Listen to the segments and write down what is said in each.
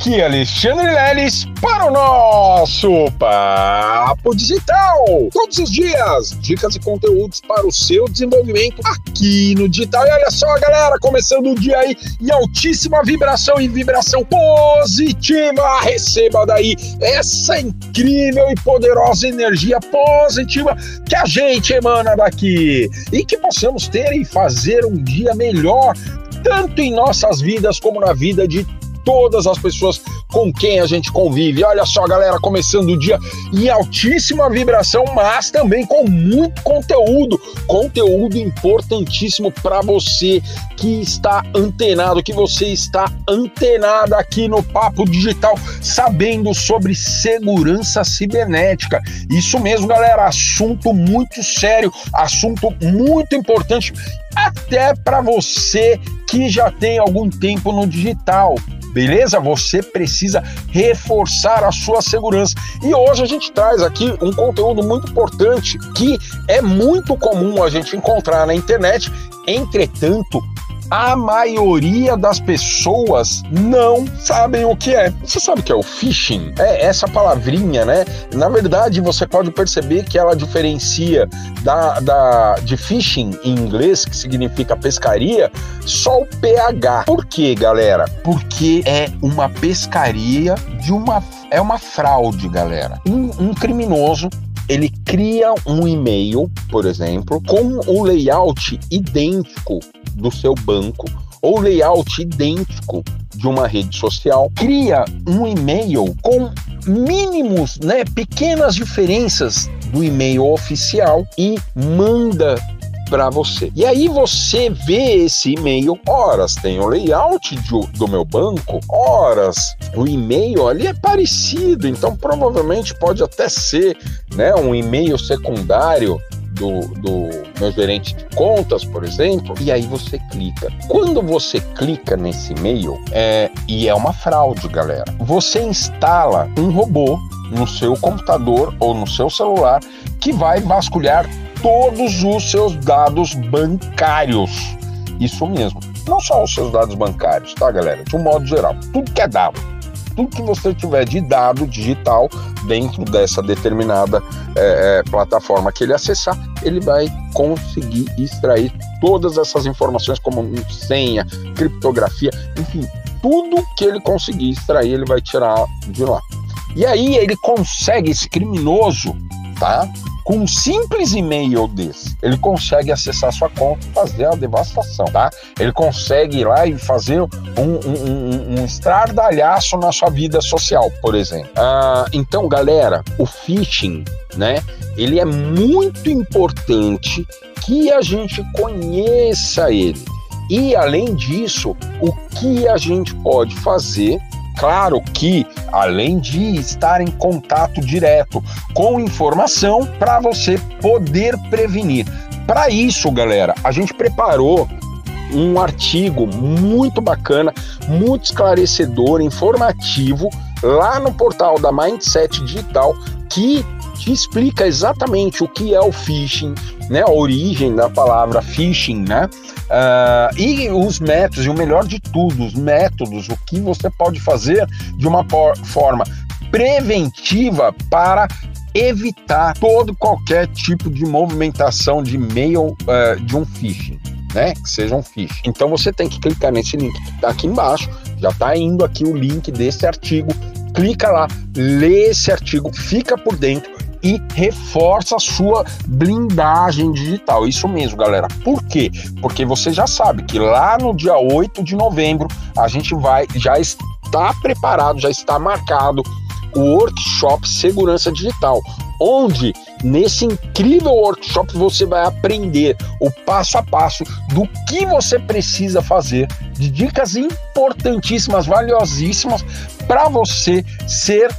aqui, Alexandre Leles, para o nosso Papo Digital. Todos os dias, dicas e conteúdos para o seu desenvolvimento aqui no digital. E olha só, galera, começando o dia aí em altíssima vibração e vibração positiva. Receba daí essa incrível e poderosa energia positiva que a gente emana daqui e que possamos ter e fazer um dia melhor, tanto em nossas vidas como na vida de todas as pessoas com quem a gente convive. Olha só, galera, começando o dia em altíssima vibração, mas também com muito conteúdo importantíssimo para você que está antenado, que você está antenada aqui no Papo Digital, sabendo sobre segurança cibernética. Isso mesmo, galera, assunto muito sério, assunto muito importante, até para você que já tem algum tempo no digital. Beleza? Você precisa reforçar a sua segurança. E hoje a gente traz aqui um conteúdo muito importante que é muito comum a gente encontrar na internet. Entretanto, a maioria das pessoas não sabem o que é. Você sabe o que é o phishing? É essa palavrinha, né? Na verdade, você pode perceber que ela diferencia de phishing em inglês, que significa pescaria, só o PH. Por quê, galera? Porque é uma pescaria é uma fraude, galera. Um criminoso, ele cria um e-mail, por exemplo, com o layout idêntico do seu banco ou layout idêntico de uma rede social, cria um e-mail com mínimos, né, pequenas diferenças do e-mail oficial e manda para você. E aí você vê esse e-mail, horas tem o layout do meu banco, horas o e-mail ali é parecido, então provavelmente pode até ser, né, um e-mail secundário do meu gerente de contas, por exemplo, e aí você clica. Quando você clica nesse e-mail, e é uma fraude, galera, você instala um robô no seu computador ou no seu celular que vai vasculhar todos os seus dados bancários. Isso mesmo. Não só os seus dados bancários, tá, galera? De um modo geral, tudo que é dado. Tudo que você tiver de dado digital dentro dessa determinada plataforma que ele acessar, ele vai conseguir extrair todas essas informações, como senha, criptografia, enfim, tudo que ele conseguir extrair, ele vai tirar de lá. E aí ele consegue, esse criminoso, tá? Com um simples e-mail desse, ele consegue acessar sua conta e fazer a devastação, tá? Ele consegue ir lá e fazer um estradalhaço na sua vida social, por exemplo. Então, galera, o phishing, né? Ele é muito importante que a gente conheça ele. E, além disso, o que a gente pode fazer? Claro que, além de estar em contato direto com informação para você poder prevenir. Para isso, galera, a gente preparou um artigo muito bacana, muito esclarecedor, informativo, lá no portal da Mindset Digital, que te explica exatamente o que é o phishing, né, a origem da palavra phishing, né, e os métodos, e o melhor de tudo, os métodos, o que você pode fazer de uma forma preventiva para evitar todo qualquer tipo de movimentação de e-mail de um phishing, né, que seja um phishing. Então você tem que clicar nesse link que está aqui embaixo, já está indo aqui o link desse artigo, clica lá, lê esse artigo, fica por dentro e reforça a sua blindagem digital. Isso mesmo, galera. Por quê? Porque você já sabe que lá no dia 8 de novembro a gente já está preparado, já está marcado o workshop Segurança Digital, onde nesse incrível workshop você vai aprender o passo a passo do que você precisa fazer, de dicas importantíssimas, valiosíssimas para você ser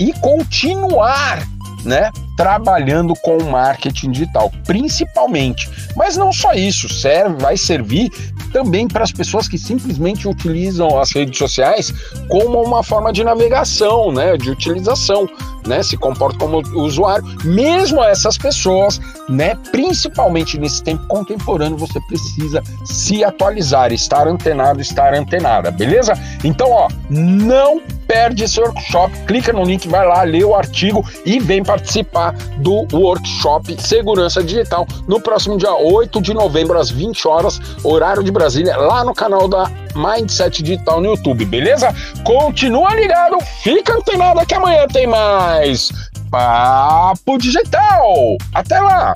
e continuar, né, trabalhando com o marketing digital, principalmente. Mas não só isso, vai servir também para as pessoas que simplesmente utilizam as redes sociais como uma forma de navegação, né, de utilização. né, se comporta como usuário, mesmo essas pessoas, né, principalmente nesse tempo contemporâneo, você precisa se atualizar, estar antenada, beleza? Então, ó, não perde esse workshop, clica no link, vai lá, lê o artigo e vem participar do workshop Segurança Digital no próximo dia 8 de novembro, às 20 horas, horário de Brasília, lá no canal da Mindset Digital no YouTube, beleza? Continua ligado, fica antenado que amanhã tem mais Papo Digital. Até lá!